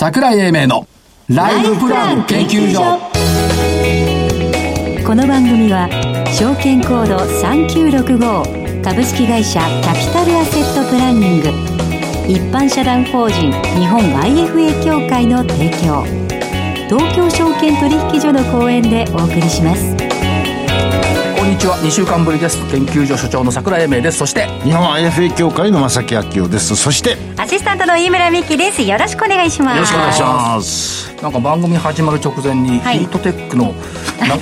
櫻井英明のライフプラン研究所。この番組は証券コード3965株式会社キャピタルアセットプランニング、一般社団法人日本 IFA 協会の提供、東京証券取引所の講演でお送りします。こんにちは、2週間ぶりです。研究所所長の櫻井英明です。そして日本 IFA 協会の正木昭夫です。そしてアシスタントの飯村美希です。よろしくお願いします。よろしくお願いします。なんか番組始まる直前に、ヒートテックの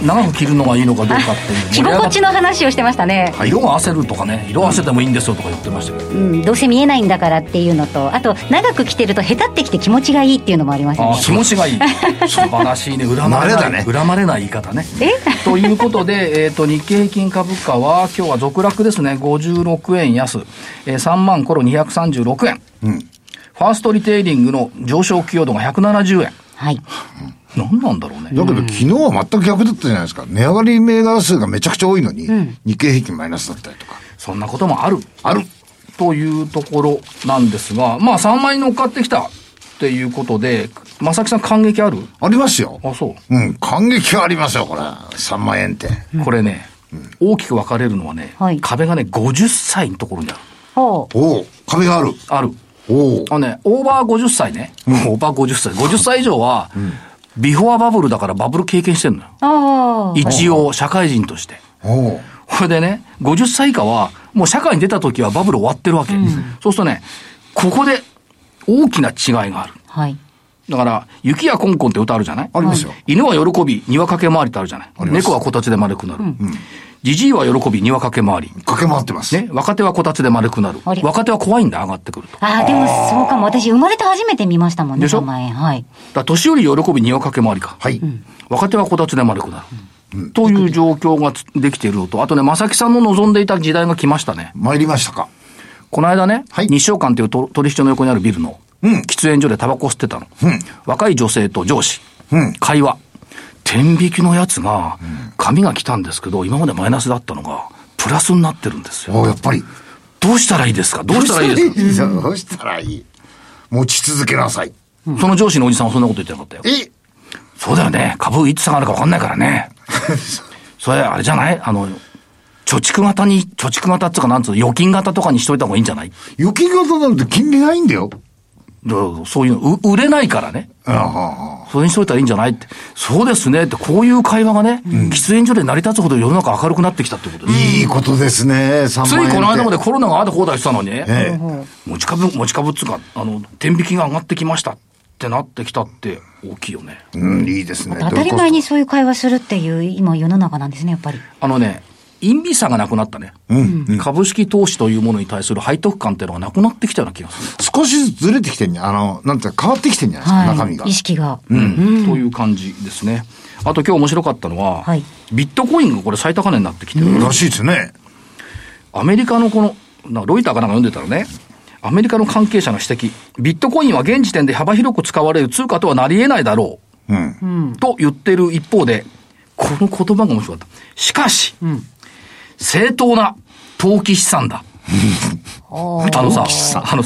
長く着るのがいいのかどうかっていう着心地の話をしてましたね。色が焦るとかね、色あせてもいいんですよとか言ってましたけど、どうせ見えないんだからっていうのと、あと長く着てるとへたってきて気持ちがいいっていうのもありましたね。あ、気持ちがいい素晴らしいね。恨まれない、恨まれない言い方ね。ということで、日経平均株価は今日は続落ですね。56円安、3万コロ236円、ファーストリテイリングの上昇寄与度が170円。はい。何なんだろうね。だけど昨日は全く逆だったじゃないですか。値上がり銘柄数がめちゃくちゃ多いのに、日経平均マイナスだったりとか。そんなこともある。ある。というところなんですが、まあ3万円乗っかってきたっていうことで、正木さん感激ある？ありますよ。あ、そう。感激はありますよ、これ。3万円って。これね、大きく分かれるのはね、壁がね、50歳のところにある。おお、壁がある。ある。オーバー50歳ね、オーバー50歳、50歳以上は、ビフォアバブルだからバブル経験してるのよ、一応社会人として。これでね、50歳以下はもう社会に出た時はバブル終わってるわけ、そうするとね、ここで大きな違いがある、だから雪やコンコンって歌あるじゃない、ありますよ。犬は喜び庭駆け回りってあるじゃない、猫はこたつで丸くなる、じじいは喜び庭駆け回り、駆け回ってますね。若手はこたつで丸くなる、若手は怖いんだ、上がってくると。ああ、でもそうかも。私生まれて初めて見ましたもんね、でしょ。だ年寄り喜び庭駆け回りか、若手はこたつで丸くなる、という状況ができているのと、あとね、正木さんの望んでいた時代が来ましたね。参りましたか。この間ね、日照館という取引所の横にあるビルの喫煙所でタバコ吸ってたの、若い女性と上司、会話、天引きのやつが紙が来たんですけど、今までマイナスだったのがプラスになってるんですよ。やっぱりどうしたらいいですか、どうしたらいいですか、どうしたらいい、持ち続けなさい。その上司のおじさんはそんなこと言ってなかったよ。そうだよね、株いつ下がるか分かんないからねそれあれじゃない、貯蓄型っていうか、なんつうの、預金型とかにしといた方がいいんじゃない。預金型なんて金利ないんだよ。そういうの、売れないからね。それにしといたらいいんじゃないって。そうですねって、こういう会話がね、喫煙所で成り立つほど世の中明るくなってきたってことです。いいことですね、3万円って。ついこの間までコロナがああだこうだしてたのに、持ち株っていうか、天引きが上がってきましたってなってきたって大きいよね。いいですね。当たり前にそういう会話するっていう、今世の中なんですね、やっぱり。陰微さがなくなったね、株式投資というものに対する背徳感っていうのがなくなってきたような気がする。少しずつずれてきてんね、なんていうか変わってきてんじゃないですか、中身が。意識が。という感じですね。あと今日面白かったのは、ビットコインがこれ最高値になってきてる、らしいですね。アメリカのロイターかなんか読んでたらね、アメリカの関係者の指摘、ビットコインは現時点で幅広く使われる通貨とはなり得ないだろう、と言ってる一方で、この言葉が面白かった。しかし、正当な投機資産だ。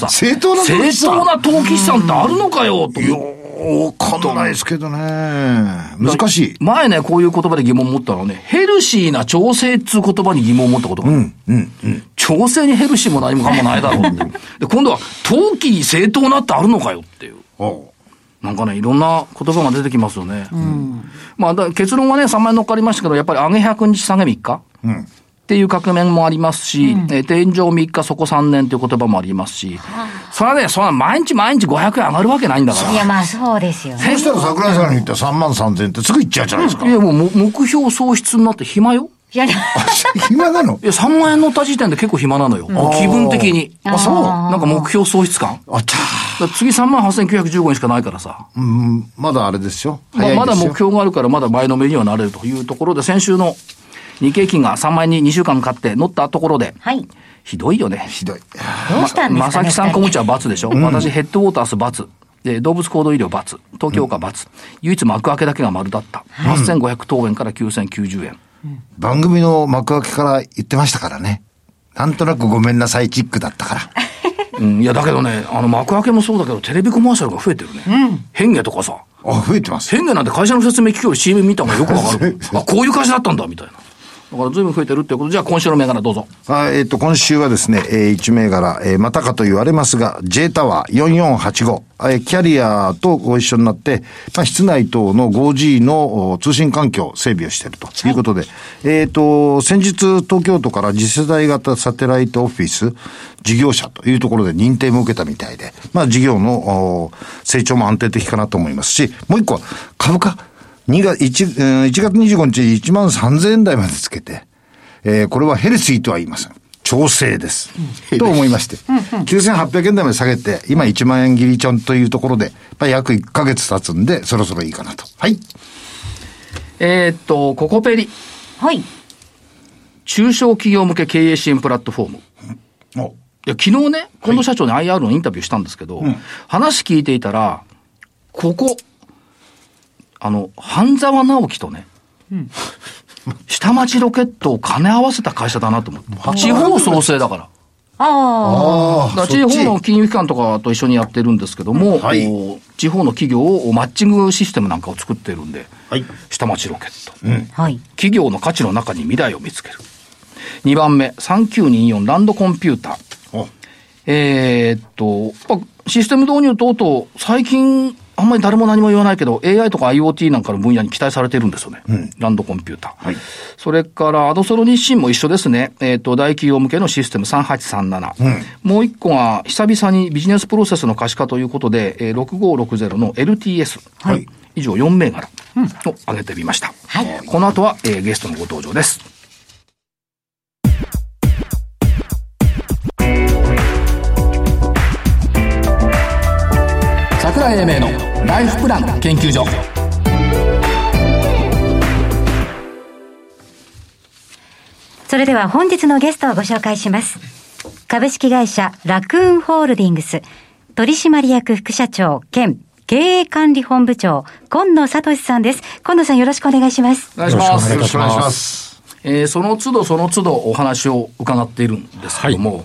正当な投機資産ってあるのかよと。わかんないですけどね。難しい。前ね、こういう言葉で疑問を持ったのはね、ヘルシーな調整っていう言葉に疑問を持ったことがある。調整にヘルシーも何もかもないだろうってで、今度は投機に正当なってあるのかよっていう。なんかね、いろんな言葉が出てきますよね。まあ、結論はね、3万円乗っかりましたけど、やっぱり上げ100日下げ3日。っていう革命もありますし、天井3日、そこ3年という言葉もありますし、それはね、そんな毎日毎日500円上がるわけないんだから。いや、まあそうですよね。そしたら櫻井さんに言ったら3万3000円ってすぐいっちゃうじゃないですか。いや、もう目標喪失になって暇よ。いや、暇なの？いや、3万円乗った時点で結構暇なのよ。気分的に。あ、そう。なんか目標喪失感。あった。次38,915円しかないからさ。まだあれですよ。まだ目標があるから、まだ前のめりにはなれるというところで、先週の日経金が3万円に2週間買って乗ったところで、ひどいよね。ひどい。どうしたんですかね。正木さん小持ちは×でしょ。私ヘッドウォータース×で、動物行動医療×東京岡×唯一幕開けだけが丸だった。8500等円から9090円。番組の幕開けから言ってましたからね。なんとなくごめんなさいチックだったからうん、いやだけどね、幕開けもそうだけどテレビコマーシャルが増えてるね、うん、変化とかさあ増えてます。変化なんて会社の説明聞くより CM 見た方がよくわかるあ、こういう会社だったんだみたいな。だから随分増えてるっていうこと。じゃあ今週の銘柄どうぞ。今週はですね、1銘柄、またかと言われますが J タワー4485、キャリアとご一緒になって、まあ、室内等の 5G の通信環境を整備をしているということで、はい、先日東京都から次世代型サテライトオフィス事業者というところで認定も受けたみたいで、まあ事業の成長も安定的かなと思いますし、もう一個は株価1月25日1万3000円台までつけて、これはヘルシーとは言いません。調整です。と思いまして、9800円台まで下げて、今1万円切りちょんというところで、約1ヶ月経つんで、そろそろいいかなと。はい。ココペリ。はい。中小企業向け経営支援プラットフォーム。お。いや、昨日ね、近藤社長に IR のインタビューしたんですけど、はい、話聞いていたら、半沢直樹とね、うん、下町ロケットを兼ね合わせた会社だなと思って。地方創生だから。だから地方の金融機関とかと一緒にやってるんですけども、はい、地方の企業をマッチングシステムなんかを作ってるんで、はい、下町ロケット、うんはい。企業の価値の中に未来を見つける。2番目、3924ランドコンピューター。システム導入等々、最近、あんまり誰も何も言わないけど AI とか IoT なんかの分野に期待されてるんですよね、うん、ランドコンピューター、はい、それからアドソロ日清も一緒ですね、大企業向けのシステム3837、うん、もう一個が久々にビジネスプロセスの可視化ということで、6560の LTS、はい、以上4銘柄を挙げてみました、はい、この後は、ゲストのご登場です。櫻井英明のライフプラン研究所。それでは本日のゲストをご紹介します。株式会社ラクーンホールディングス取締役副社長兼経営管理本部長今野聡さんです。今野さんよろしくお願いします。よろしくお願いします。その都度その都度お話を伺っているんですけども、はい、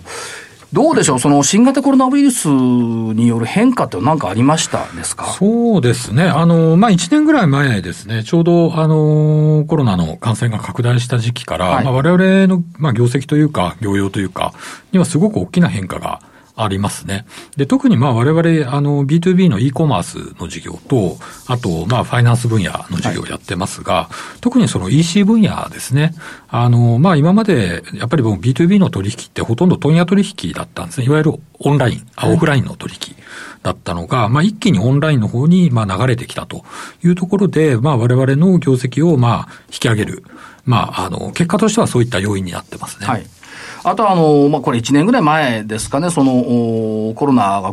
どうでしょう、その新型コロナウイルスによる変化って何かありましたですか？そうですね。1年ぐらい前ですね、ちょうど、コロナの感染が拡大した時期から、はい、我々の、業績というか、業用というか、にはすごく大きな変化がありますね。で、特に我々、B2B の e コマースの事業と、あと、ファイナンス分野の事業をやってますが、はい、特にその EC 分野ですね。今まで、やっぱりもう B2B の取引ってほとんど問屋取引だったんですね。いわゆるオンライン、オフラインの取引だったのが、一気にオンラインの方に、流れてきたというところで、我々の業績を、引き上げる。結果としてはそういった要因になってますね。はい。あとはこれ1年ぐらい前ですかね、そのコロナが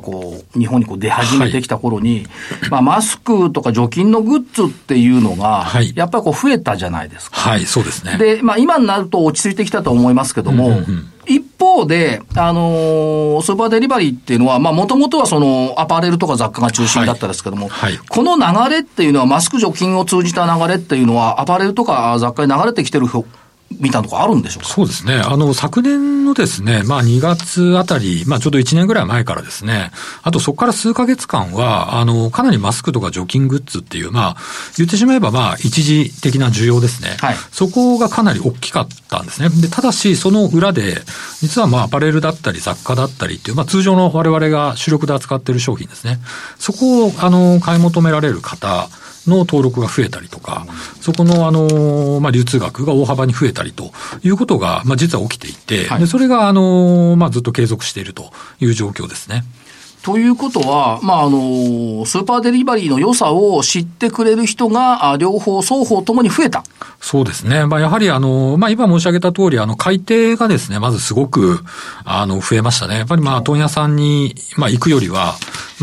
日本に出始めてきた頃に、はい、マスクとか除菌のグッズっていうのが、はい、やっぱり増えたじゃないですか。はい、そうですね。で、今になると落ち着いてきたと思いますけども、うんうんうん、一方で、スーパーデリバリーっていうのは、もともとはそのアパレルとか雑貨が中心だったですけども、はいはい、この流れっていうのは、マスク除菌を通じた流れっていうのは、アパレルとか雑貨に流れてきてるみたいなとこあるんでしょうか。そうですね。昨年のですね、2月あたり、ちょうど1年ぐらい前からですね、あとそこから数ヶ月間は、かなりマスクとか除菌グッズっていう、言ってしまえば一時的な需要ですね。はい。そこがかなり大きかったんですね。で、ただし、その裏で、実はアパレルだったり雑貨だったりっていう、通常の我々が主力で扱っている商品ですね。そこを、買い求められる方、の登録が増えたりとか、そこの流通額が大幅に増えたりということが実は起きていて、はい、でそれがずっと継続しているという状況ですね。ということは、スーパーデリバリーの良さを知ってくれる人が、双方ともに増えた。そうですね。やはり今申し上げた通り、買い手がですね、まずすごく、増えましたね。やっぱり問屋さんに、行くよりは、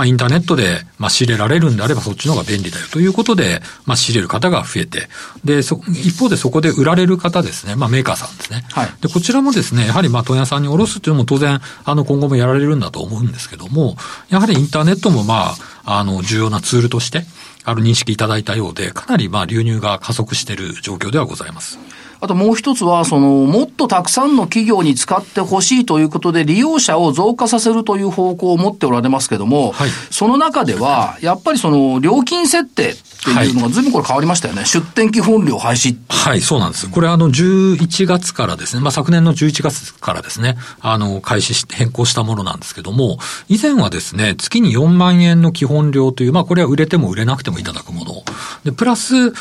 インターネットで、仕入れられるんであれば、そっちの方が便利だよということで、仕入れる方が増えて、で、一方でそこで売られる方ですね、メーカーさんですね。はい。で、こちらもですね、やはり問屋さんに卸すというのも当然、今後もやられるんだと思うんですけども、やはりインターネットも重要なツールとして認識いただいたようで、かなり流入が加速している状況ではございます。あともう一つはそのもっとたくさんの企業に使ってほしいということで利用者を増加させるという方向を持っておられますけども、はい、その中ではやっぱりその料金設定っていうのが随分これ変わりましたよね、はい、出店基本料廃止。はい、そうなんです。これ11月からですね、まあ、昨年の11月からですね、開始し変更したものなんですけども、以前はですね、月に4万円の基本料という、まあ、これは売れても売れなくてもいただくもの。で、プラス、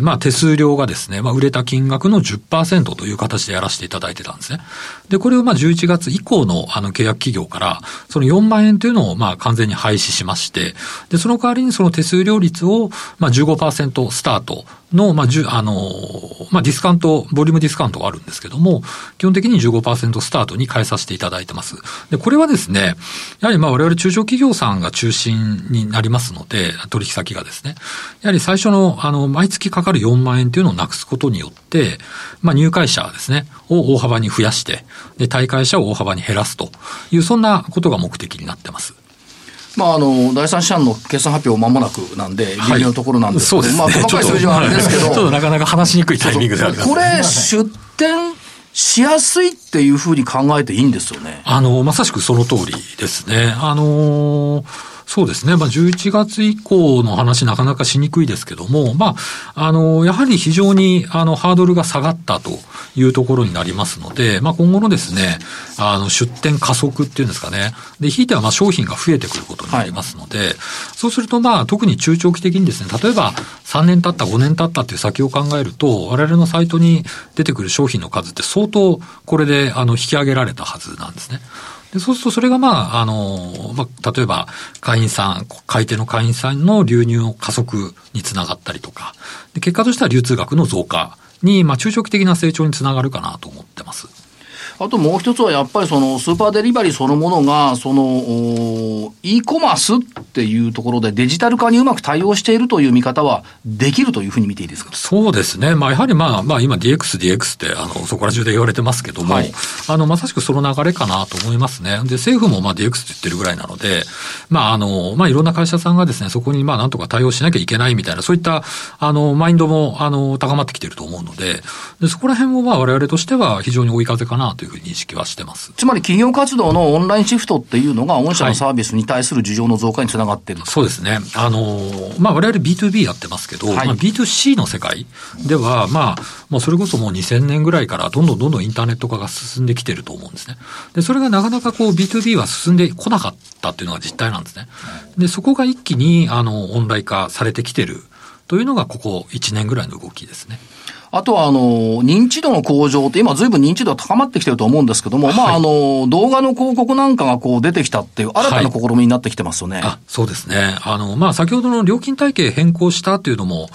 まあ、手数料がですね、まあ、売れた金額の 10% という形でやらせていただいてたんですね。で、これをまあ、11月以降の契約企業から、その4万円というのをまあ、完全に廃止しまして、で、その代わりにその手数料率をまあ、15% スタートの、まあ、まあ、ディスカウント、ボリュームディスカウントがあるんですけども、基本的に 15% スタートに変えさせていただいてます。で、これはですね、やはりまあ我々中小企業さんが中心になりますので、取引先がですね、やはり最初の、毎月かかる4万円というのをなくすことによって、まあ入会者ですね、を大幅に増やして、で、退会者を大幅に減らすという、そんなことが目的になってます。まあ、第三四半の決算発表間もなくなんで、ギリギリのところなんですけど、はい、まあ、細かい数字はあるんですけど、ちょっとなかなか話しにくいタイミングであるんです。これ、出店しやすいっていうふうに考えていいんですよね。まさしくその通りですね。そうですね。まあ、11月以降の話なかなかしにくいですけども、まあ、やはり非常に、ハードルが下がったというところになりますので、まあ、今後のですね、出店加速っていうんですかね。で、ひいては、まあ、商品が増えてくることになりますので、はい、そうすると、まあ、特に中長期的にですね、例えば、3年経った、5年経ったっていう先を考えると、我々のサイトに出てくる商品の数って相当、これで、引き上げられたはずなんですね。でそうするとそれがまあ、まあ、例えば会員さん、買い手の会員さんの流入の加速につながったりとか、で結果としては流通額の増加に、まあ、中長期的な成長につながるかなと思ってます。あともう一つはやっぱりそのスーパーデリバリーそのものがその e コマースっていうところでデジタル化にうまく対応しているという見方はできるというふうに見ていいですか？そうですね。まあやはりまあ今 DX ってそこら中で言われてますけども、はい、まさしくその流れかなと思いますね。で政府もまあ DX って言ってるぐらいなので、まあまあいろんな会社さんがですねそこにまあなんとか対応しなきゃいけないみたいなそういったマインドも高まってきていると思うので、でそこら辺もまあ我々としては非常に追い風かなというふうに認識はしてます。つまり企業活動のオンラインシフトっていうのが御社のサービスに対する需要の増加につながっている、はい、そうですね。まあ、我々 B2B やってますけど、はい、まあ、B2C の世界では、まあ、もうそれこそもう2000年ぐらいからどんどんインターネット化が進んできてると思うんですね。でそれがなかなかこう B2B は進んでこなかったっていうのが実態なんですね。でそこが一気にオンライン化されてきてるというのがここ1年ぐらいの動きですね。あとは認知度の向上って今随分認知度が高まってきてると思うんですけども、はい、まあ動画の広告なんかがこう出てきたっていう新たな試みになってきてますよね。はい、あ、そうですね。まあ、先ほどの料金体系変更したというのも、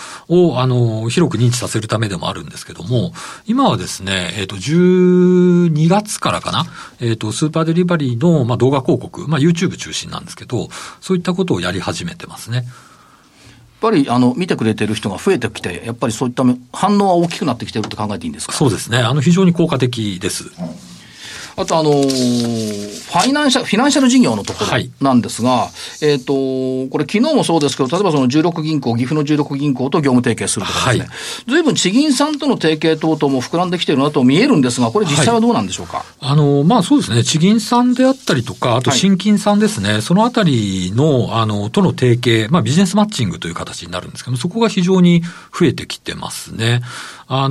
広く認知させるためでもあるんですけども、今はですね、12月からかな、スーパーデリバリーの、まあ、動画広告、まあ、YouTube 中心なんですけど、そういったことをやり始めてますね。やっぱり見てくれてる人が増えてきて、やっぱりそういった反応は大きくなってきてるって考えていいんですか？そうですね。非常に効果的です。うん、あとフィナンシャル事業のところなんですが、はい、これ昨日もそうですけど、例えばその16銀行、岐阜の16銀行と業務提携するとかですね。はい、随分地銀さんとの提携等々も膨らんできているなと見えるんですが、これ実際はどうなんでしょうか？はい、まあそうですね。地銀さんであったりとか、あと新金さんですね。はい、そのあたりの、との提携、まあビジネスマッチングという形になるんですけども、そこが非常に増えてきてますね。まあ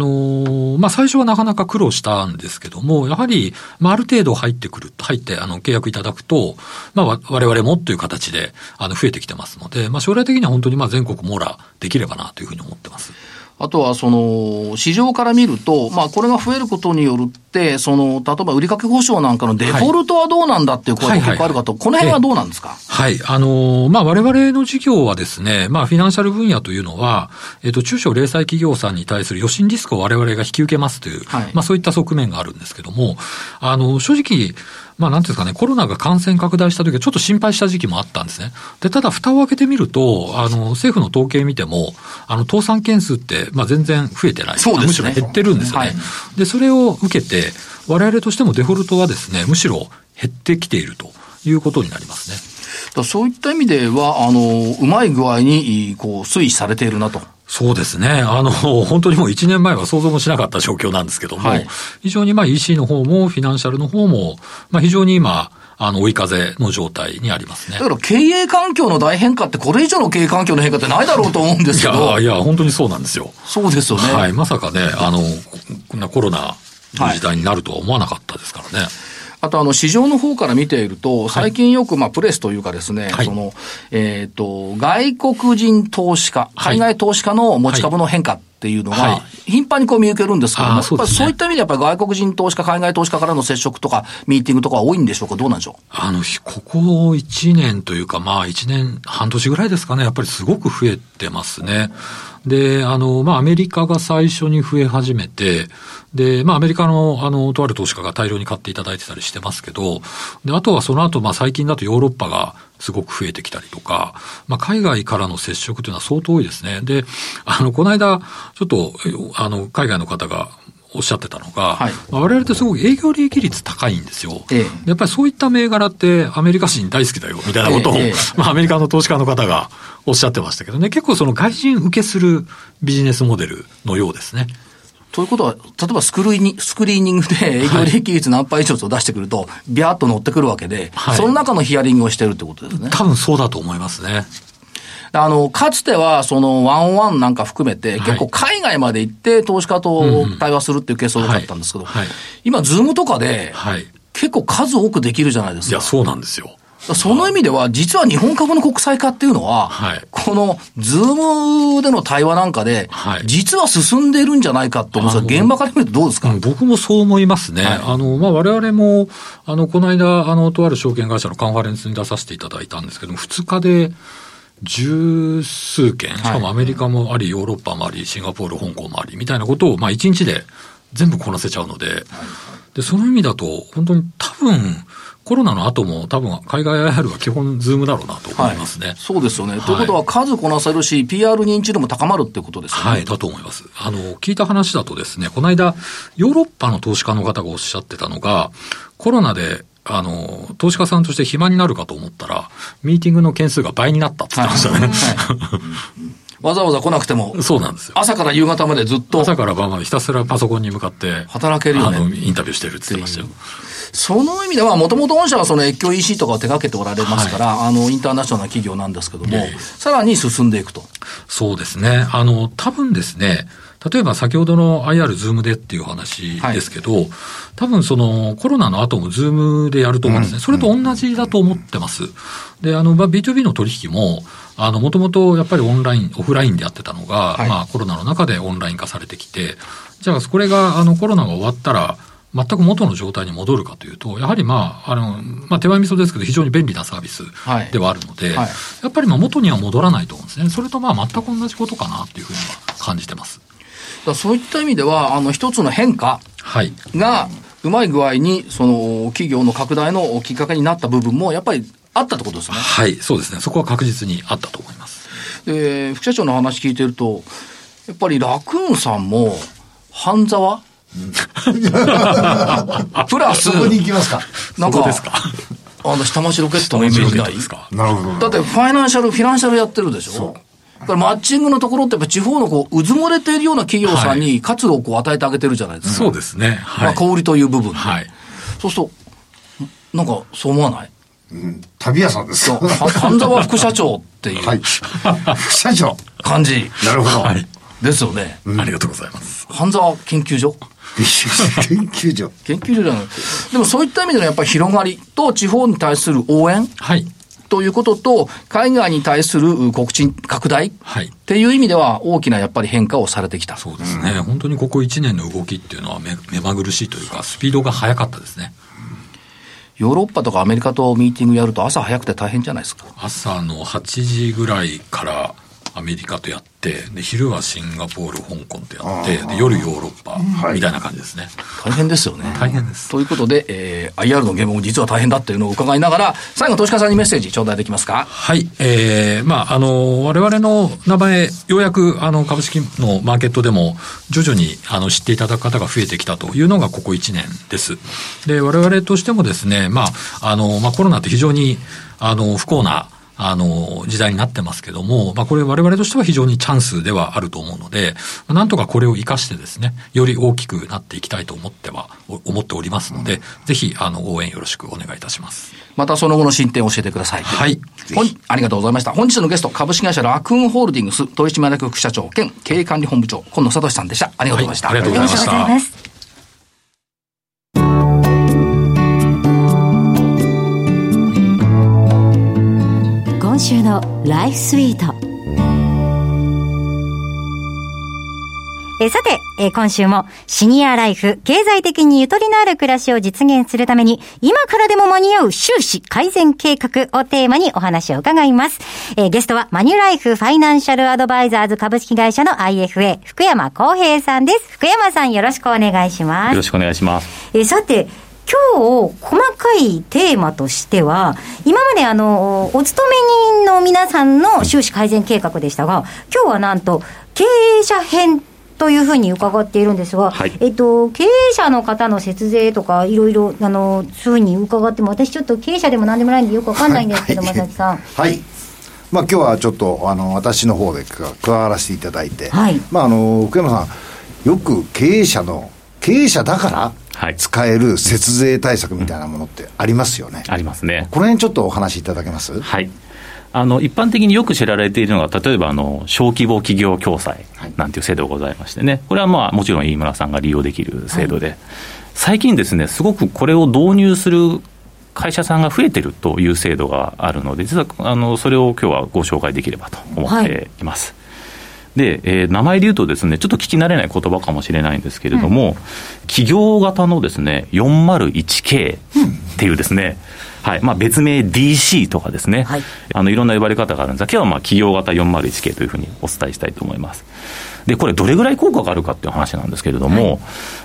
最初はなかなか苦労したんですけども、やはり、まあある程度入って、契約いただくと、まあ、我々もという形で、増えてきてますので、まあ、将来的には本当に、まあ、全国網羅できればな、というふうに思ってます。あとは、市場から見ると、まあ、これが増えることによって、例えば、売掛保証なんかのデフォルトはどうなんだっていう声が結構あるかと、はい、この辺はどうなんですか？はい。まあ、我々の事業はですね、まあ、フィナンシャル分野というのは、中小零細企業さんに対する予診リスクを我々が引き受けますという、はい、まあ、そういった側面があるんですけども、正直、まあなんていうんですかね、コロナが感染拡大した時はちょっと心配した時期もあったんですね。で、ただ蓋を開けてみると、政府の統計見ても、倒産件数って、まあ全然増えてない。そうですね。むしろ減ってるんですよね。はい、で、それを受けて、我々としてもデフォルトはですね、むしろ減ってきているということになりますね。そういった意味では、うまい具合に、こう、推移されているなと。そうですね。本当にもう1年前は想像もしなかった状況なんですけども、はい、非常にEC の方もフィナンシャルの方も、非常に今、追い風の状態にありますね。だから経営環境の大変化ってこれ以上の経営環境の変化ってないだろうと思うんですけど。いや、本当にそうなんですよ。そうですよね。はい。まさかね、こんなコロナの時代になるとは思わなかったですからね。はい、あと市場の方から見ていると、最近よくプレスというかですね、はい、外国人投資家、海外投資家の持ち株の変化っていうのが頻繁に見受けるんですけども、そうですね、そういった意味でやっぱり外国人投資家、海外投資家からの接触とかミーティングとかは多いんでしょうか、どうなんでしょう。ここ1年というか、1年半年ぐらいですかね、やっぱりすごく増えてますね。で、アメリカが最初に増え始めて、で、アメリカの、とある投資家が大量に買っていただいてたりしてますけど、で、あとはその後、最近だとヨーロッパがすごく増えてきたりとか、海外からの接触というのは相当多いですね。で、この間、ちょっと、海外の方が、おっしゃってたのが、はい、我々ってすごく営業利益率高いんですよ、ええ、やっぱりそういった銘柄ってアメリカ人大好きだよみたいなことを、ええ、アメリカの投資家の方がおっしゃってましたけどね。結構その外人受けするビジネスモデルのようですね。ということは、例えばスクリーニングで営業利益率何パー以上と出してくると、はい、ビャーっと乗ってくるわけで、はい、その中のヒアリングをしてるってことですね。多分そうだと思いますね。かつては、ワンワンなんか含めて、結構海外まで行って投資家と対話するっていうケース多かったんですけど、はいはい、今、ズームとかで、結構数多くできるじゃないですか。いや、そうなんですよ。その意味では、実は日本株の国際化っていうのは、はい、このズームでの対話なんかで、はい、実は進んでいるんじゃないかと思うんですが、現場から見るとどうですか？僕もそう思いますね。はい、我々も、この間、とある証券会社のカンファレンスに出させていただいたんですけども、2日で、十数件、しかもアメリカもあり、ヨーロッパもあり、シンガポール、香港もあり、みたいなことを、一日で全部こなせちゃうので、で、その意味だと、本当に多分、コロナの後も多分、海外 IR は基本、ズームだろうなと思いますね。はい、そうですよね。はい、ということは、数こなせるし、PR 認知度も高まるってことですよね。はい、だと思います。聞いた話だとですね、この間、ヨーロッパの投資家の方がおっしゃってたのが、コロナで、投資家さんとして暇になるかと思ったら、ミーティングの件数が倍になったって言ってましたね。はいはい、わざわざ来なくても。そうなんですよ。朝から夕方までずっと。朝から晩までひたすらパソコンに向かって。働けるよね。インタビューしてるって言ってましたよ。その意味では、もともと御社は越境 EC とかを手掛けておられますから、はい、インターナショナルな企業なんですけども、さらに進んでいくと。そうですね。多分ですね、例えば先ほどの IR ズームでっていう話ですけど、はい、多分コロナの後もズームでやると思うんですね。それと同じだと思ってます。で、B2B の取引も、もともとやっぱりオンライン、オフラインでやってたのが、はい、コロナの中でオンライン化されてきて、じゃあこれがコロナが終わったら、全く元の状態に戻るかというと、やはり手前味噌ですけど、非常に便利なサービスではあるので、はいはい、やっぱり元には戻らないと思うんですね。それと全く同じことかなというふうには感じてます。そういった意味では、一つの変化がうまい具合に企業の拡大のきっかけになった部分もやっぱりあったってことですね。はい、そうですね。そこは確実にあったと思います。で、副社長の話聞いてると、やっぱりラクーンさんも半沢プラスそこに行きますか。なんかですか。下町ロケットのイメージないですか。なるほど。だってフィナンシャルやってるでしょ。そう。だからマッチングのところってやっぱ地方のうずもれているような企業さんに活路を与えてあげてるじゃないですか。そうですね。はい。小売りという部分で。はい。そうすると、なんかそう思わない？うん。旅屋さんですよ。半沢副社長っていう。はい。副社長。感じ。なるほど。はい。ですよね。ありがとうございます。半沢研究所研究所じゃない。でもそういった意味でのやっぱり広がりと地方に対する応援。はい。ということと、海外に対する国賃拡大っていう意味では大きなやっぱり変化をされてきた。そうですね。本当にここ1年の動きっていうのは目まぐるしいというか、スピードが速かったですね。ヨーロッパとかアメリカとミーティングやると朝早くて大変じゃないですか。朝の8時ぐらいからアメリカとやって、で昼はシンガポール、香港とやって、で夜ヨーロッパみたいな感じですね。はい、大変ですよね。大変です。ということで、IR の現場も実は大変だっていうのを伺いながら、最後投資家さんにメッセージ頂戴できますか。はい。我々の名前、ようやく株式のマーケットでも徐々に知っていただく方が増えてきたというのがここ1年です。で、我々としてもですね、コロナって非常に不幸な時代になってますけども、まあ、これ我々としては非常にチャンスではあると思うので、なんとかこれを活かしてですね、より大きくなっていきたいと思っておりますので、ぜひ応援よろしくお願いいたします。またその後の進展を教えてください。はい。ありがとうございました。本日のゲスト、株式会社ラクーンホールディングス取締役副社長兼経営管理本部長、今野聡さんでした。ありがとうございました。はい、ありがとうございました。今週のライフスイート、さて、今週もシニアライフ、経済的にゆとりのある暮らしを実現するために今からでも間に合う収支改善計画をテーマにお話を伺います。ゲストはマニュライフファイナンシャルアドバイザーズ株式会社の IFA 福山康平さんです。福山さん、よろしくお願いします。よろしくお願いします。さて、今日細かいテーマとしては、今までお勤め人の皆さんの収支改善計画でしたが、今日はなんと経営者編というふうに伺っているんですが、はい、経営者の方の節税とかいろいろそういうふうに伺っても、私ちょっと経営者でも何でもないんでよくわかんないんですけど、正木さん。はい。まあ、今日はちょっと私の方で加わらせていただいて、はい、まあ、福山さん、よく経営者だから使える節税対策みたいなものってありますよね。ありますね。この辺ちょっとお話しいただけます？はい。一般的によく知られているのが、例えば小規模企業共済なんていう制度がございましてね、これはまあもちろん飯村さんが利用できる制度で、はい、最近ですね、すごくこれを導入する会社さんが増えてるという制度があるので、実はそれを今日はご紹介できればと思っています。はい。で、名前で言うとですね、ちょっと聞き慣れない言葉かもしれないんですけれども、うん、企業型のですね 401K っていうですね、うん、はい、まあ、別名 DC とかですね、はい、いろんな呼ばれ方があるんですが、今日はまあ企業型 401K というふうにお伝えしたいと思います。で、これどれぐらい効果があるかっていう話なんですけれども、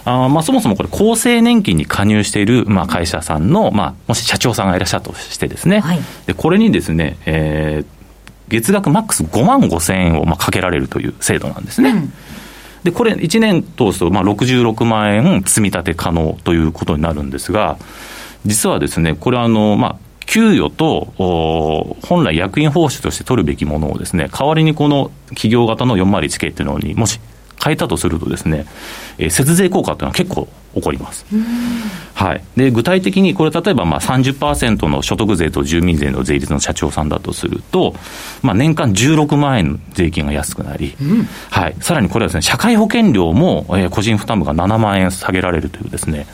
はい、まあ、そもそもこれ厚生年金に加入しているまあ会社さんの、まあ、もし社長さんがいらっしゃったとしてですね、はい、でこれにですね、月額マックス5万5,000円をまあかけられるという制度なんですね、うん、でこれ1年通すとまあ66万円積み立て可能ということになるんですが、実はですね、これまあ給与と本来役員報酬として取るべきものをですね、代わりにこの企業型の 401K というのにもし変えたとするとですね、節税効果というのは結構起こります。はい、で具体的にこれ、例えばまあ 30% の所得税と住民税の税率の社長さんだとすると、まあ、年間16万円の税金が安くなり、うん、はい、さらにこれはですね、社会保険料も個人負担が7万円下げられるというですね、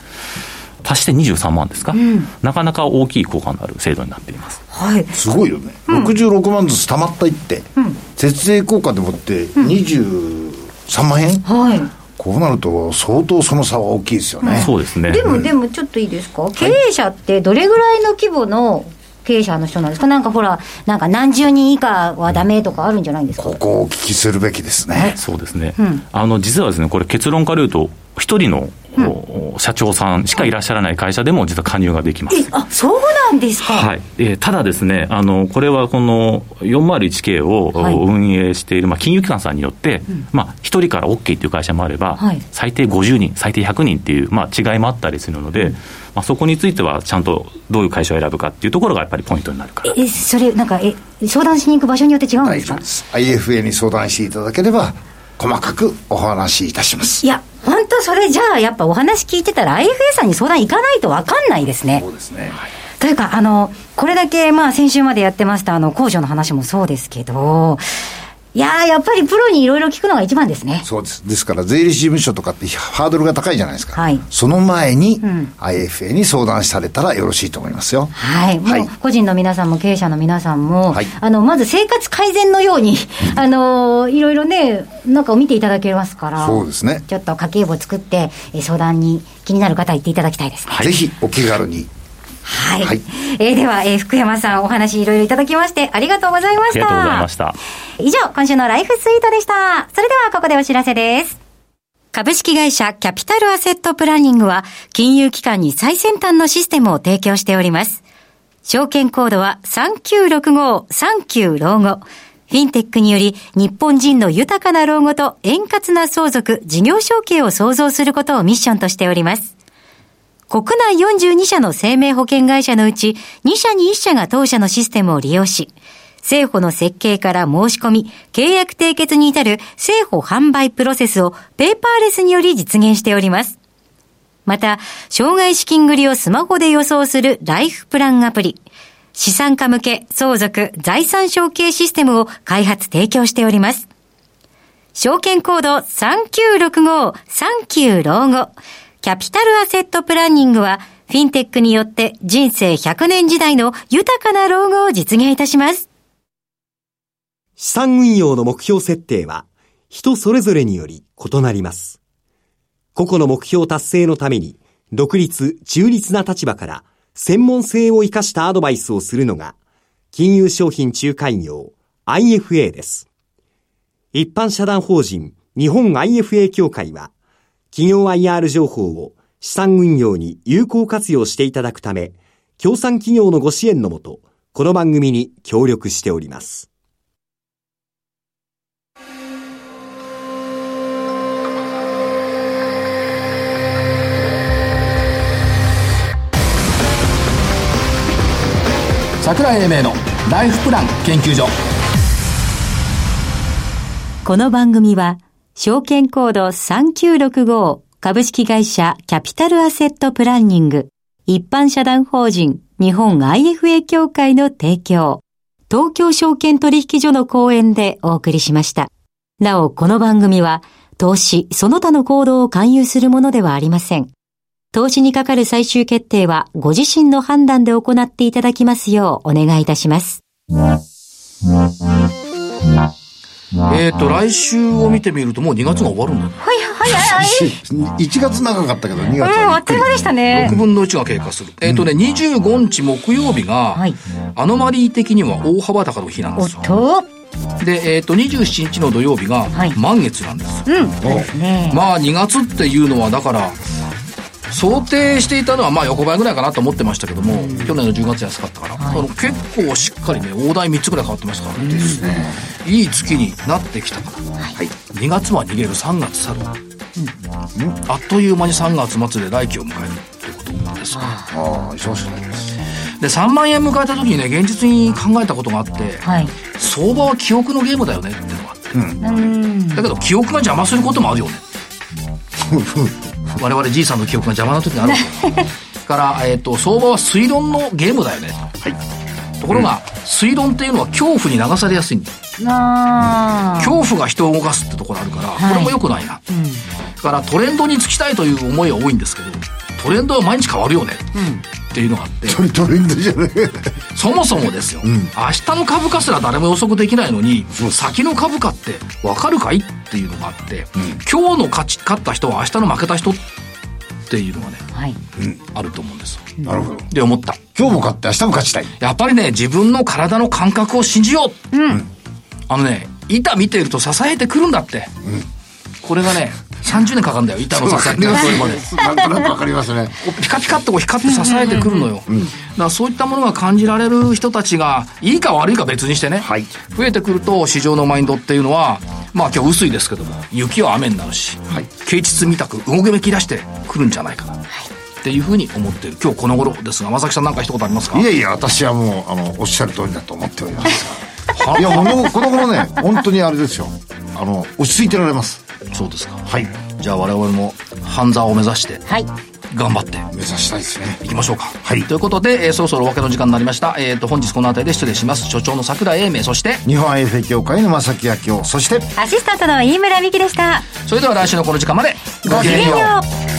足して23万ですか、うん、なかなか大きい効果のある制度になっています。はい、すごいよね、うん、66万ずつ貯まったいって、うん、節税効果でもって23万円、はい、こうなると相当その差は大きいですよね。うん、そうですね。でもちょっといいですか、はい、経営者ってどれぐらいの規模の経営者の人なんですか？なんかほら、なんか何十人以下はダメとかあるんじゃないんですか？ここをお聞きするべきですね。はい、そうですね、うん、実はですね、これ結論から言うと一人の、うん、社長さんしかいらっしゃらない会社でも実は加入ができます。あ、そうなんですか。はい、ただですね、これはこの 401K を運営している、はい、まあ、金融機関さんによって、うん、まあ、1人から OK という会社もあれば、はい、最低50人最低100人という、まあ、違いもあったりするので、うん、まあ、そこについてはちゃんとどういう会社を選ぶかというところがやっぱりポイントになるから。それなんか相談しに行く場所によって違うんですか？ IFA に相談していただければ細かくお話しいたします。いや、本当それじゃあやっぱお話聞いてたら IFA さんに相談行かないと分かんないですね。そうですね。はい、というかこれだけまあ先週までやってました控除の話もそうですけど、いやー、やっぱりプロにいろいろ聞くのが一番ですね。そうです。ですから税理士事務所とかってハードルが高いじゃないですか。はい、その前に、うん、IFA に相談されたらよろしいと思いますよ。はい、はい、もう個人の皆さんも経営者の皆さんも、はい、まず生活改善のようにいろいろね、なんかを見ていただけますから。そうですね。ちょっと家計簿作って相談に気になる方行っていただきたいですね。はい、ぜひお気軽に。はい、はい、では、福山さん、お話いろいろいただきましてありがとうございました。ありがとうございました。以上、今週のライフスイートでした。それではここでお知らせです。株式会社キャピタルアセットプランニングは金融機関に最先端のシステムを提供しております。証券コードは396539老後。フィンテックにより日本人の豊かな老後と円滑な相続事業承継を創造することをミッションとしております。国内42社の生命保険会社のうち2社に1社が当社のシステムを利用し、生保の設計から申し込み、契約締結に至る生保販売プロセスをペーパーレスにより実現しております。また、障害資金繰りをスマホで予想するライフプランアプリ、資産家向け相続財産承継システムを開発提供しております。証券コード3965、39老後。キャピタルアセットプランニングは、フィンテックによって人生100年時代の豊かな老後を実現いたします。資産運用の目標設定は、人それぞれにより異なります。個々の目標達成のために、独立・中立な立場から専門性を生かしたアドバイスをするのが、金融商品仲介業 IFA です。一般社団法人日本 IFA 協会は、企業 IR 情報を資産運用に有効活用していただくため、協賛企業のご支援のもと、この番組に協力しております。桜井英明のライフプラン研究所。この番組は、証券コード3965株式会社キャピタルアセットプランニング、一般社団法人日本 IFA 協会の提供、東京証券取引所の講演でお送りしました。なお、この番組は投資その他の行動を勧誘するものではありません。投資にかかる最終決定はご自身の判断で行っていただきますようお願いいたします。来週を見てみるともう2月が終わるんだね。はい。1月長かったけど、2月は。あっという間でしたね。6分の1が経過する。25日木曜日が、アノマリー的には大幅高の日なんですよ。おっと。で、27日の土曜日が、満月なんですよ。まあ、2月っていうのは、だから、想定していたのはまあ横ばいぐらいかなと思ってましたけども、去年の10月安かったから、結構しっかりね、大台3つぐらい変わってますからですね、いい月になってきたから、2月は逃げる3月去る、あっという間に3月末で来期を迎えるということなんですから、忙しくなりますで、3万円迎えた時にね、現実に考えたことがあって、相場は記憶のゲームだよねっていうのがあって、だけど記憶が邪魔することもあるよね我々じいさんの記憶が邪魔な時があるから、相場は推論のゲームだよね、ところが、推論っていうのは恐怖に流されやすいんだ、恐怖が人を動かすってところあるから、これも良くないな、だからトレンドにつきたいという思いは多いんですけど、トレンドは毎日変わるよね、っていうのがあって、それトレンドじゃねえそもそもですよ、明日の株価すら誰も予測できないのに、先の株価って分かるかいっていうのがあって、今日の勝った人は明日の負けた人っていうのがね、あると思うんですよ。なるほど。で思った、今日も勝って明日も勝ちたい、やっぱりね、自分の体の感覚を信じよう、あのね、板見てると支えてくるんだって、これがね30年かかるんだよ、板の支えって。なんとなくわかりますね。ピカピカってこう光って支えてくるのよ。だからそういったものが感じられる人たちが、いいか悪いか別にしてね、増えてくると、市場のマインドっていうのは、まあ今日薄いですけども、雪は雨になるし、啓蟄みたく動きめき出してくるんじゃないかな。っていうふうに思っている今日この頃ですが、正木さんなんか一言ありますか？いやいや、私はもうおっしゃる通りだと思っておりますが。いや、この頃ね、本当にあれですよ。落ち着いてられます。そうですか。はい。じゃあ我々も半沢を目指して、頑張って目指したいですね。行きましょうか。はい。ということで、そろそろお別れの時間になりました。本日この辺りで失礼します。所長の桜井英明、そして日本 IFA 協会の正木昭夫、そしてアシスタントの飯村美樹でした。それでは来週のこの時間までごきげんよう。